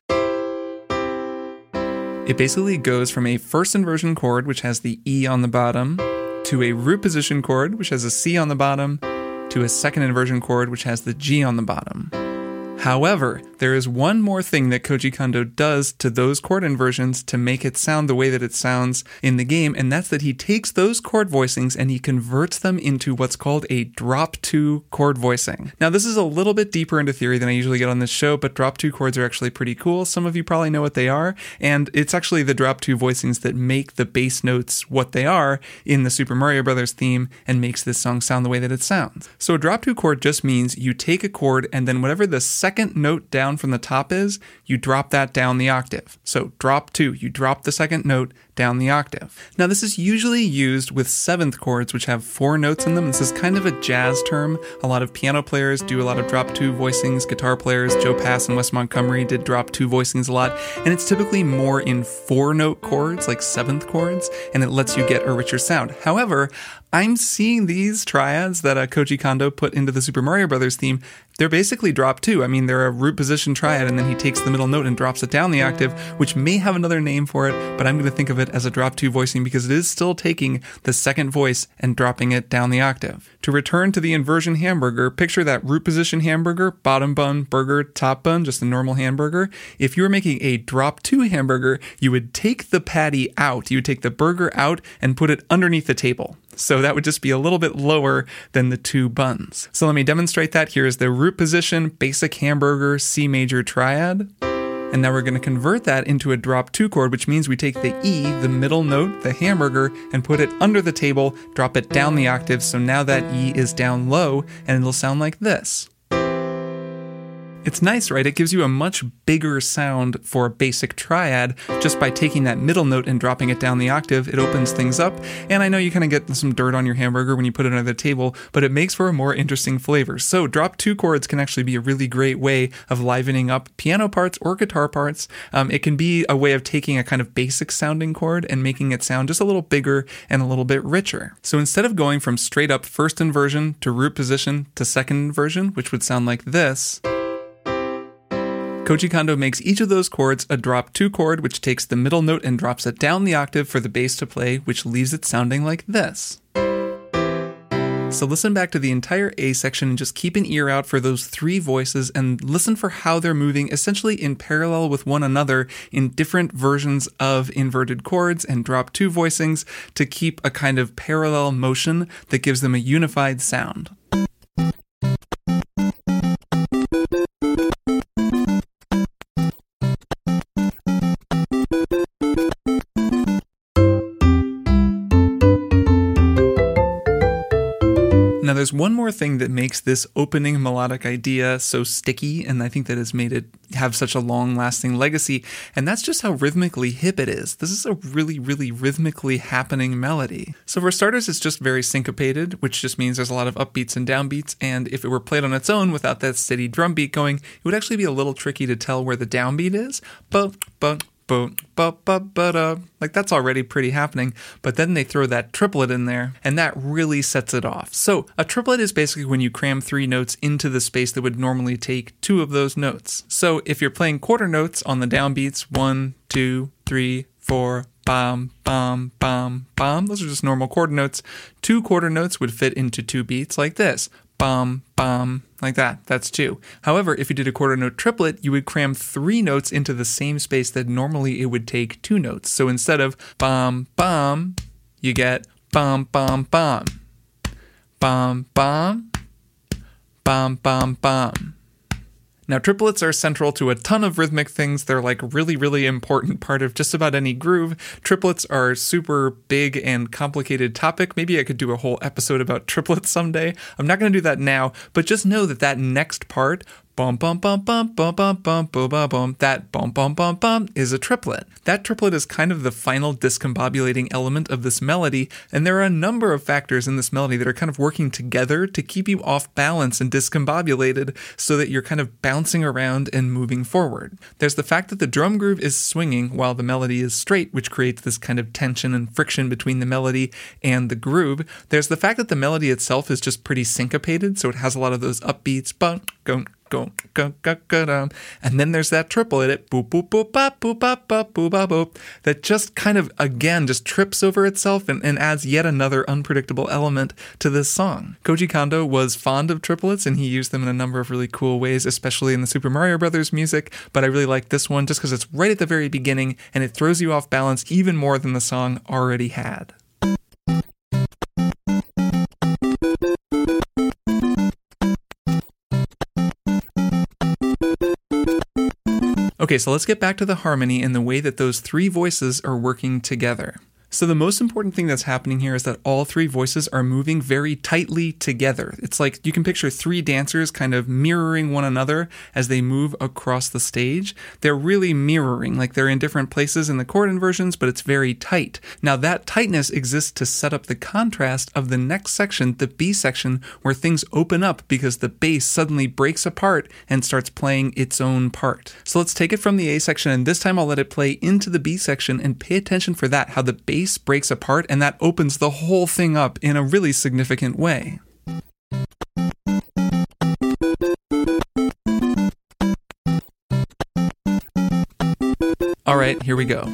It basically goes from a first inversion chord, which has the E on the bottom, to a root position chord, which has a C on the bottom, to a second inversion chord, which has the G on the bottom. However, there is one more thing that Koji Kondo does to those chord inversions to make it sound the way that it sounds in the game, and that's that he takes those chord voicings and he converts them into what's called a drop two chord voicing. Now, this is a little bit deeper into theory than I usually get on this show, but drop two chords are actually pretty cool. Some of you probably know what they are, and it's actually the drop two voicings that make the bass notes what they are in the Super Mario Bros. Theme and makes this song sound the way that it sounds. So a drop two chord just means you take a chord and then whatever the second Second note down from the top is, you drop that down the octave. So drop two, you drop the second note down the octave. Now this is usually used with seventh chords, which have four notes in them. This is kind of a jazz term. A lot of piano players do a lot of drop two voicings. Guitar players, Joe Pass and Wes Montgomery, did drop two voicings a lot, and it's typically more in four note chords, like seventh chords, and it lets you get a richer sound. However, I'm seeing these triads that uh, Koji Kondo put into the Super Mario Bros. Theme, they're basically drop two. I mean, they're a root position triad, and then he takes the middle note and drops it down the octave, which may have another name for it, but I'm going to think of it as a drop two voicing because it is still taking the second voice and dropping it down the octave. To return to the inversion hamburger, picture that root position hamburger, bottom bun, burger, top bun, just a normal hamburger. If you were making a drop two hamburger, you would take the patty out, you would take the burger out and put it underneath the table. So that would just be a little bit lower than the two buns. So let me demonstrate that. Here is the root position, basic hamburger, C major triad. And now we're going to convert that into a drop two chord, which means we take the E, the middle note, the hamburger, and put it under the table, drop it down the octave. So now that E is down low, and it'll sound like this. It's nice, right? It gives you a much bigger sound for a basic triad just by taking that middle note and dropping it down the octave. It opens things up, and I know you kind of get some dirt on your hamburger when you put it under the table, but it makes for a more interesting flavor. So drop two chords can actually be a really great way of livening up piano parts or guitar parts. Um, it can be a way of taking a kind of basic sounding chord and making it sound just a little bigger and a little bit richer. So instead of going from straight up first inversion to root position to second inversion, which would sound like this, Koji Kondo makes each of those chords a drop two chord, which takes the middle note and drops it down the octave for the bass to play, which leaves it sounding like this. So listen back to the entire A section and just keep an ear out for those three voices and listen for how they're moving essentially in parallel with one another in different versions of inverted chords and drop two voicings to keep a kind of parallel motion that gives them a unified sound. Now, there's one more thing that makes this opening melodic idea so sticky, and I think that has made it have such a long-lasting legacy, and that's just how rhythmically hip it is. This is a really, really rhythmically happening melody. So for starters, it's just very syncopated, which just means there's a lot of upbeats and downbeats, and if it were played on its own without that steady drum beat going, it would actually be a little tricky to tell where the downbeat is, but, but, like that's already pretty happening, but then they throw that triplet in there and that really sets it off. So a triplet is basically when you cram three notes into the space that would normally take two of those notes. So if you're playing quarter notes on the downbeats, one, two, three, four, bam, bam, bam, bam, those are just normal quarter notes. Two quarter notes would fit into two beats like this. Bum, bum, like that. That's two. However, if you did a quarter note triplet, you would cram three notes into the same space that normally it would take two notes. So instead of bum, bum, you get bum, bum, bum. Bum, bum, bum, bum, bum. Now, triplets are central to a ton of rhythmic things. They're like really, really important part of just about any groove. Triplets are a super big and complicated topic. Maybe I could do a whole episode about triplets someday. I'm not going to do that now, but just know that that next part, bum, bum, bum, bum, bum, bum, bum, bum, bum, bum, that bum, bum, bum, bum, is a triplet. That triplet is kind of the final discombobulating element of this melody, and there are a number of factors in this melody that are kind of working together to keep you off balance and discombobulated so that you're kind of bouncing around and moving forward. There's the fact that the drum groove is swinging while the melody is straight, which creates this kind of tension and friction between the melody and the groove. There's the fact that the melody itself is just pretty syncopated, so it has a lot of those upbeats, bum, go, go, go, go, go, and then there's that triplet at boop, boop, boop, bop, boop, bop, bop, boop, bop, boop, that just kind of, again, just trips over itself and, and adds yet another unpredictable element to this song. Koji Kondo was fond of triplets, and he used them in a number of really cool ways, especially in the Super Mario Bros. Music, but I really like this one just because it's right at the very beginning, and it throws you off balance even more than the song already had. Okay, so let's get back to the harmony and the way that those three voices are working together. So the most important thing that's happening here is that all three voices are moving very tightly together. It's like you can picture three dancers kind of mirroring one another as they move across the stage. They're really mirroring, like they're in different places in the chord inversions, but it's very tight. Now that tightness exists to set up the contrast of the next section, the B section, where things open up because the bass suddenly breaks apart and starts playing its own part. So let's take it from the A section, and this time I'll let it play into the B section and pay attention for that, how the bass breaks apart, and that opens the whole thing up in a really significant way. All right, here we go.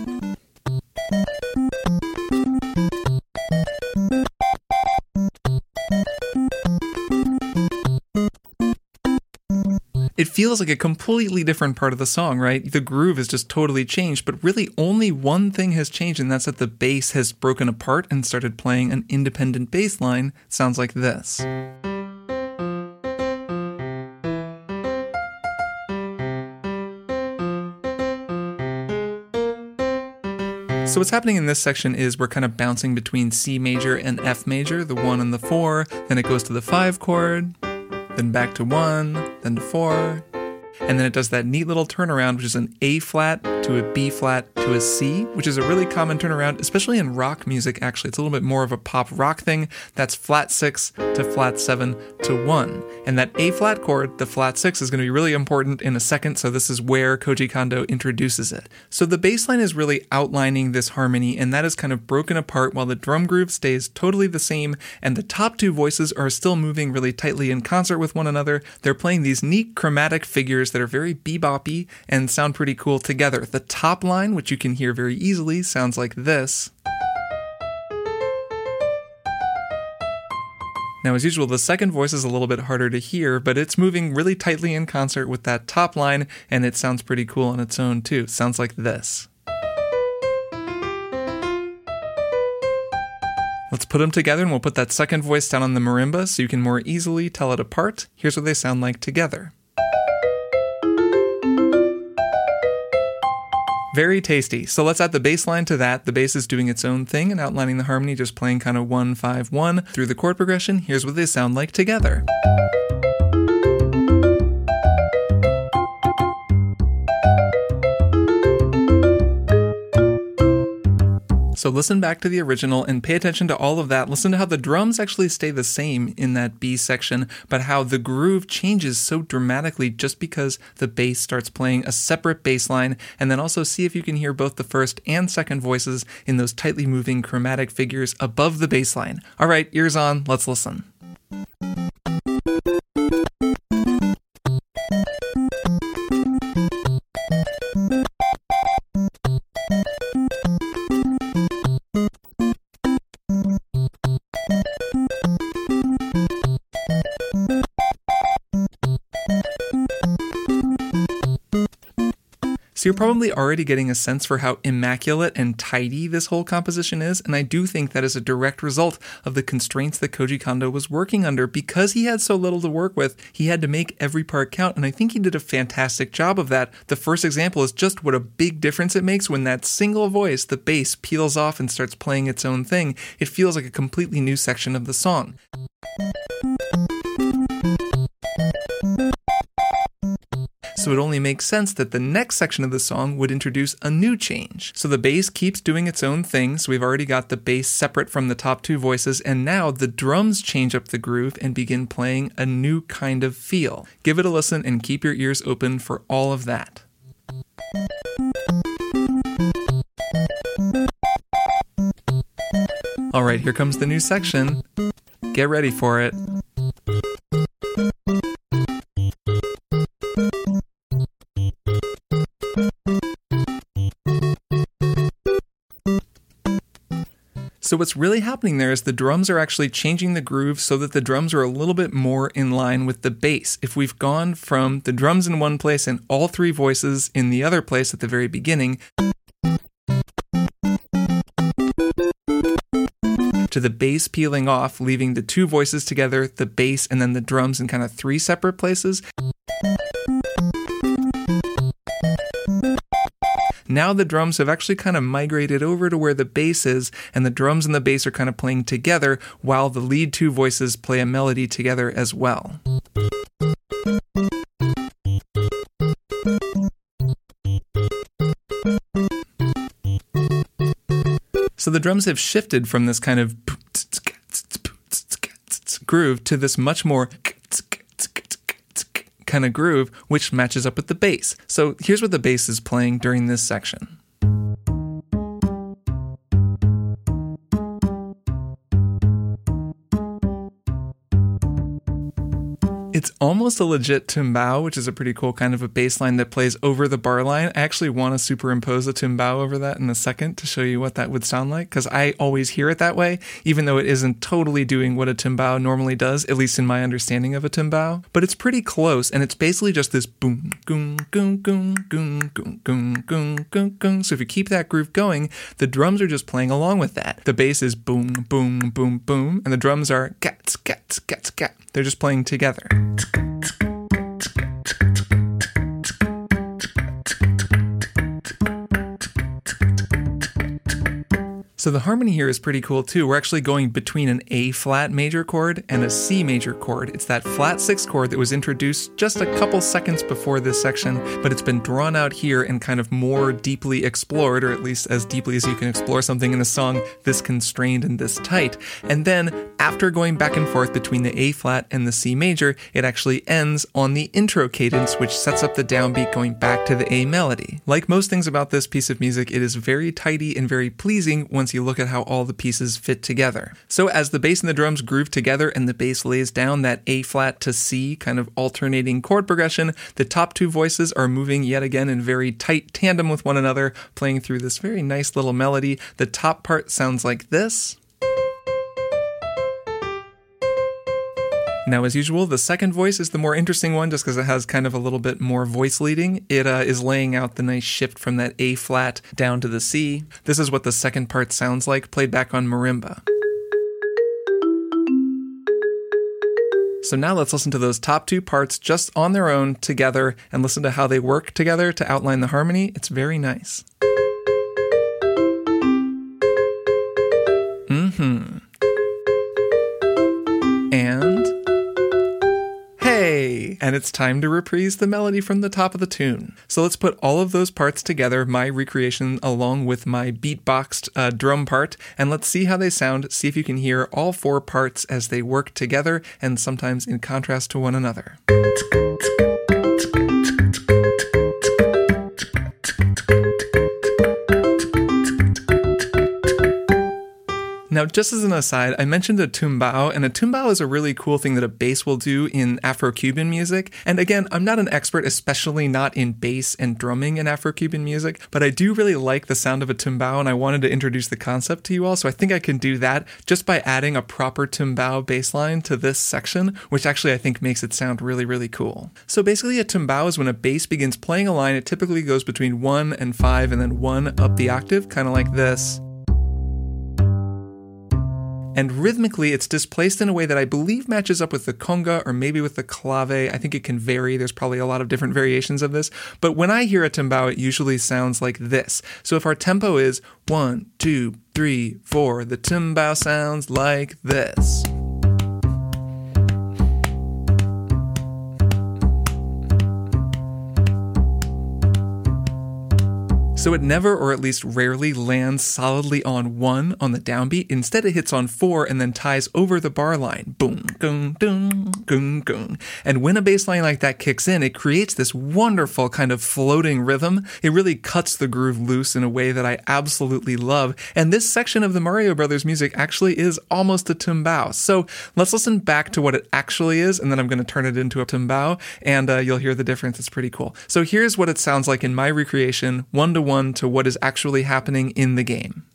It feels like a completely different part of the song, right? The groove is just totally changed, but really only one thing has changed, and that's that the bass has broken apart and started playing an independent bass line. It sounds like this. So what's happening in this section is we're kind of bouncing between C major and F major, the one and the four, then it goes to the five chord, then back to one, then to four, and then it does that neat little turnaround, which is an A flat to a B flat to a C, which is a really common turnaround, especially in rock music. Actually, it's a little bit more of a pop rock thing. That's flat six to flat seven to one. And that A flat chord, the flat six, is going to be really important in a second. So this is where Koji Kondo introduces it. So the bass line is really outlining this harmony, and that is kind of broken apart while the drum groove stays totally the same, and the top two voices are still moving really tightly in concert with one another. They're playing these neat chromatic figures that are very beboppy and sound pretty cool together. The top line, which you can hear very easily, sounds like this. Now, as usual, the second voice is a little bit harder to hear, but it's moving really tightly in concert with that top line, and it sounds pretty cool on its own, too. It sounds like this. Let's put them together, and we'll put that second voice down on the marimba so you can more easily tell it apart. Here's what they sound like together. Very tasty. So let's add the bass line to that. The bass is doing its own thing and outlining the harmony, just playing kind of one, five, one through the chord progression. Here's what they sound like together. So listen back to the original and pay attention to all of that. Listen to how the drums actually stay the same in that B section, but how the groove changes so dramatically just because the bass starts playing a separate bass line, and then also see if you can hear both the first and second voices in those tightly moving chromatic figures above the bass line. All right, ears on, let's listen. So you're probably already getting a sense for how immaculate and tidy this whole composition is, and I do think that is a direct result of the constraints that Koji Kondo was working under. Because he had so little to work with, he had to make every part count, and I think he did a fantastic job of that. The first example is just what a big difference it makes when that single voice, the bass, peels off and starts playing its own thing. It feels like a completely new section of the song. So it only makes sense that the next section of the song would introduce a new change. So the bass keeps doing its own thing, so we've already got the bass separate from the top two voices, and now the drums change up the groove and begin playing a new kind of feel. Give it a listen and keep your ears open for all of that. All right, here comes the new section. Get ready for it. So what's really happening there is the drums are actually changing the groove so that the drums are a little bit more in line with the bass. If we've gone from the drums in one place and all three voices in the other place at the very beginning, to the bass peeling off, leaving the two voices together, the bass and then the drums in kind of three separate places. Now the drums have actually kind of migrated over to where the bass is, and the drums and the bass are kind of playing together while the lead two voices play a melody together as well. So the drums have shifted from this kind of groove to this much more kind of groove, which matches up with the bass. So here's what the bass is playing during this section. It's almost a legit timbao, which is a pretty cool kind of a bass line that plays over the bar line. I actually want to superimpose a timbao over that in a second to show you what that would sound like, because I always hear it that way, even though it isn't totally doing what a timbao normally does, at least in my understanding of a timbao. But it's pretty close, and it's basically just this boom, goom, goom, goom, goom, goom, goom, goom, goom, goom. So if you keep that groove going, the drums are just playing along with that. The bass is boom, boom, boom, boom, and the drums are cats, cats, cats, cats. They're just playing together. So the harmony here is pretty cool too. We're actually going between an A flat major chord and a C major chord. It's that flat six chord that was introduced just a couple seconds before this section, but it's been drawn out here and kind of more deeply explored, or at least as deeply as you can explore something in a song this constrained and this tight. And then after going back and forth between the A flat and the C major, it actually ends on the intro cadence, which sets up the downbeat going back to the A melody. Like most things about this piece of music, it is very tidy and very pleasing once you look at how all the pieces fit together. So as the bass and the drums groove together and the bass lays down that A flat to C kind of alternating chord progression, the top two voices are moving yet again in very tight tandem with one another, playing through this very nice little melody. The top part sounds like this. Now, as usual, the second voice is the more interesting one just because it has kind of a little bit more voice leading. It uh, is laying out the nice shift from that A flat down to the C. This is what the second part sounds like, played back on marimba. So now let's listen to those top two parts just on their own together and listen to how they work together to outline the harmony. It's very nice. Mm-hmm. And... and it's time to reprise the melody from the top of the tune. So let's put all of those parts together, my recreation along with my beatboxed uh, drum part, and let's see how they sound, see if you can hear all four parts as they work together and sometimes in contrast to one another. Now, just as an aside, I mentioned a tumbao, and a tumbao is a really cool thing that a bass will do in Afro-Cuban music. And again, I'm not an expert, especially not in bass and drumming in Afro-Cuban music, but I do really like the sound of a tumbao, and I wanted to introduce the concept to you all, so I think I can do that just by adding a proper tumbao bass line to this section, which actually I think makes it sound really, really cool. So basically, a tumbao is when a bass begins playing a line. It typically goes between one and five, and then one up the octave, kind of like this. And rhythmically, it's displaced in a way that I believe matches up with the conga or maybe with the clave. I think it can vary. There's probably a lot of different variations of this. But when I hear a tumbao, it usually sounds like this. So if our tempo is one, two, three, four, the tumbao sounds like this. So it never, or at least rarely, lands solidly on one on the downbeat. Instead, it hits on four and then ties over the bar line. Boom, goom, doom, goom, goom. And when a bass line like that kicks in, it creates this wonderful kind of floating rhythm. It really cuts the groove loose in a way that I absolutely love. And this section of the Mario Brothers music actually is almost a tumbao. So let's listen back to what it actually is, and then I'm going to turn it into a tumbao, and uh, you'll hear the difference. It's pretty cool. So here's what it sounds like in my recreation, one-to-one to what is actually happening in the game.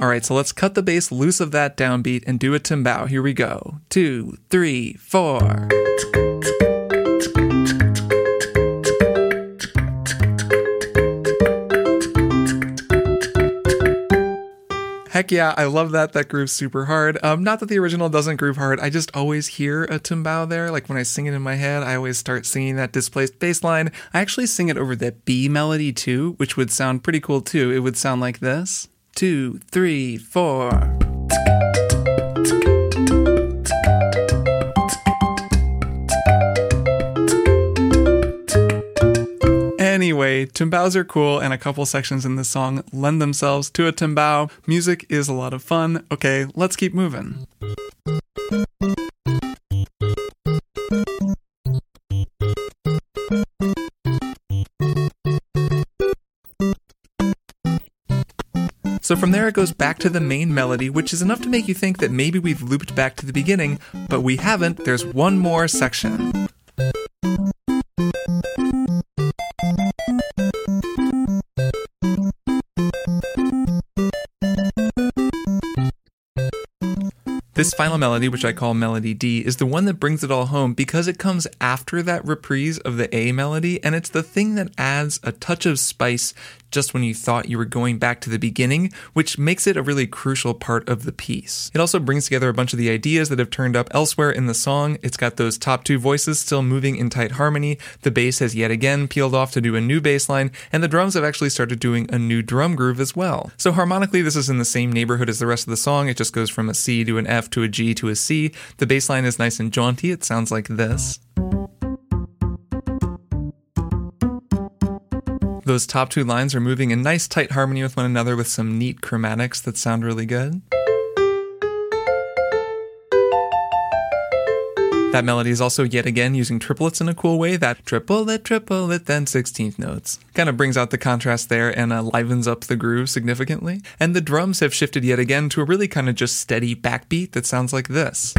Alright, so let's cut the bass loose of that downbeat and do a tumbao. Here we go. Two, three, four. Heck yeah, I love that. That grooves super hard. Um, not that the original doesn't groove hard. I just always hear a tumbao there. Like when I sing it in my head, I always start singing that displaced bass line. I actually sing it over that B melody too, which would sound pretty cool too. It would sound like this. Two, three, four. Anyway, tumbaos are cool, and a couple sections in this song lend themselves to a tumbao. Music is a lot of fun. Okay, let's keep moving. So from there it goes back to the main melody, which is enough to make you think that maybe we've looped back to the beginning, but we haven't. There's one more section. This final melody, which I call melody D, is the one that brings it all home because it comes after that reprise of the A melody, and it's the thing that adds a touch of spice just when you thought you were going back to the beginning, which makes it a really crucial part of the piece. It also brings together a bunch of the ideas that have turned up elsewhere in the song. It's got those top two voices still moving in tight harmony, the bass has yet again peeled off to do a new bass line, and the drums have actually started doing a new drum groove as well. So harmonically, this is in the same neighborhood as the rest of the song. It just goes from a C to an F to a G to a C. The bass line is nice and jaunty, it sounds like this. Those top two lines are moving in nice tight harmony with one another with some neat chromatics that sound really good. That melody is also yet again using triplets in a cool way, that triplet, triplet, then sixteenth notes. Kind of brings out the contrast there and uh, livens up the groove significantly. And the drums have shifted yet again to a really kind of just steady backbeat that sounds like this.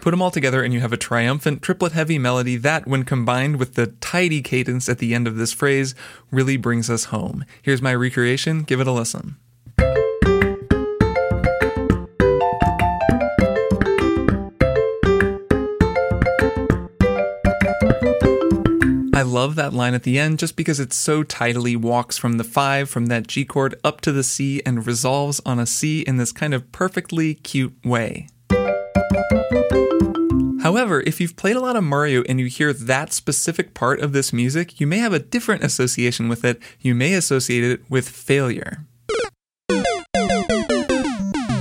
Put them all together and you have a triumphant triplet-heavy melody that, when combined with the tidy cadence at the end of this phrase, really brings us home. Here's my recreation, give it a listen. I love that line at the end just because it so tidily walks from the five, from that G chord, up to the C and resolves on a C in this kind of perfectly cute way. However, if you've played a lot of Mario and you hear that specific part of this music, you may have a different association with it. You may associate it with failure.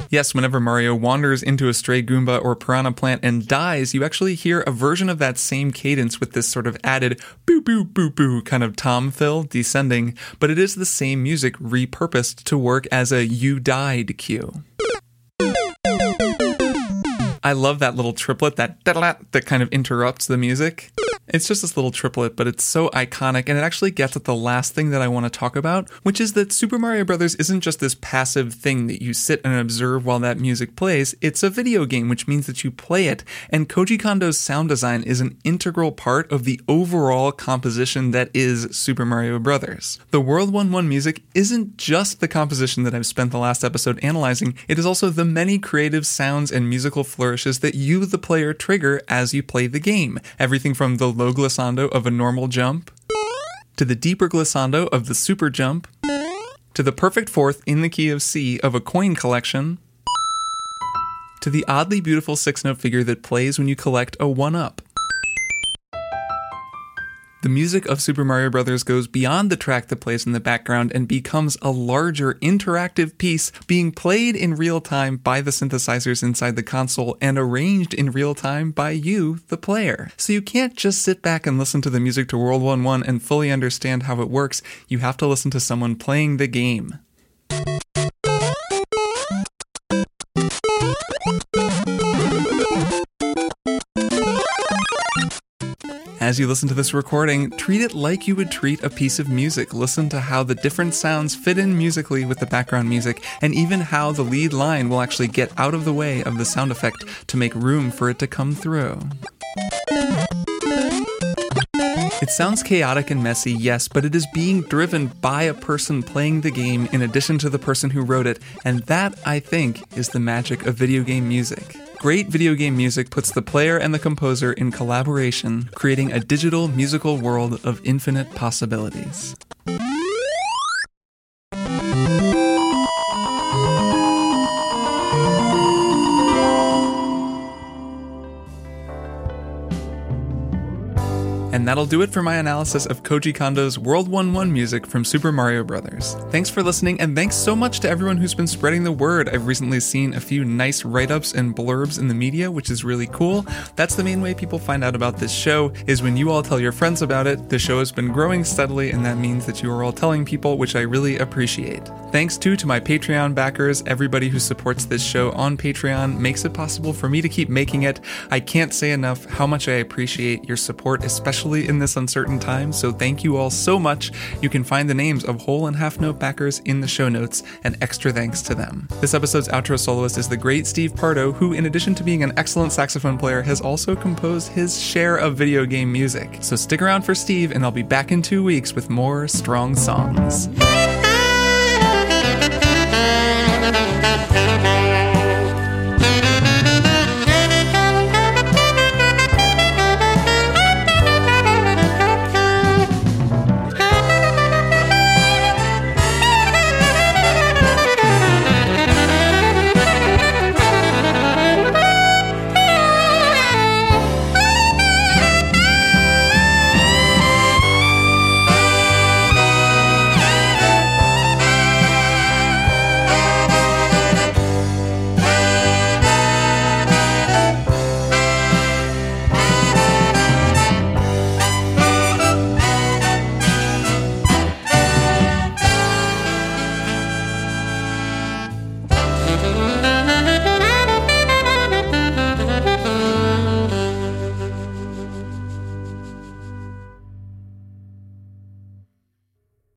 Yes, whenever Mario wanders into a stray Goomba or piranha plant and dies, you actually hear a version of that same cadence with this sort of added boo-boo-boo-boo kind of tom fill descending, but it is the same music repurposed to work as a you died cue. I love that little triplet, that that kind of interrupts the music. It's just this little triplet, but it's so iconic, and it actually gets at the last thing that I want to talk about, which is that Super Mario Bros. Isn't just this passive thing that you sit and observe while that music plays. It's a video game, which means that you play it, and Koji Kondo's sound design is an integral part of the overall composition that is Super Mario Bros. The World one one music isn't just the composition that I've spent the last episode analyzing, it is also the many creative sounds and musical flourishes that you, the player, trigger as you play the game. Everything from the low glissando of a normal jump, to the deeper glissando of the super jump, to the perfect fourth in the key of C of a coin collection, to the oddly beautiful six-note figure that plays when you collect a one-up. The music of Super Mario Bros. Goes beyond the track that plays in the background and becomes a larger interactive piece being played in real time by the synthesizers inside the console and arranged in real time by you, the player. So you can't just sit back and listen to the music to World one one and fully understand how it works. You have to listen to someone playing the game. As you listen to this recording, treat it like you would treat a piece of music. Listen to how the different sounds fit in musically with the background music, and even how the lead line will actually get out of the way of the sound effect to make room for it to come through. It sounds chaotic and messy, yes, but it is being driven by a person playing the game in addition to the person who wrote it, and that, I think, is the magic of video game music. Great video game music puts the player and the composer in collaboration, creating a digital musical world of infinite possibilities. And that'll do it for my analysis of Koji Kondo's World one one music from Super Mario Bros. Thanks for listening, and thanks so much to everyone who's been spreading the word. I've recently seen a few nice write-ups and blurbs in the media, which is really cool. That's the main way people find out about this show, is when you all tell your friends about it. The show has been growing steadily, and that means that you are all telling people, which I really appreciate. Thanks, too, to my Patreon backers. Everybody who supports this show on Patreon makes it possible for me to keep making it. I can't say enough how much I appreciate your support, especially in this uncertain time, so thank you all so much. You can find the names of whole and half note backers in the show notes, and extra thanks to them. This episode's outro soloist is the great Steve Pardo, who, in addition to being an excellent saxophone player, has also composed his share of video game music. So stick around for Steve, and I'll be back in two weeks with more Strong Songs.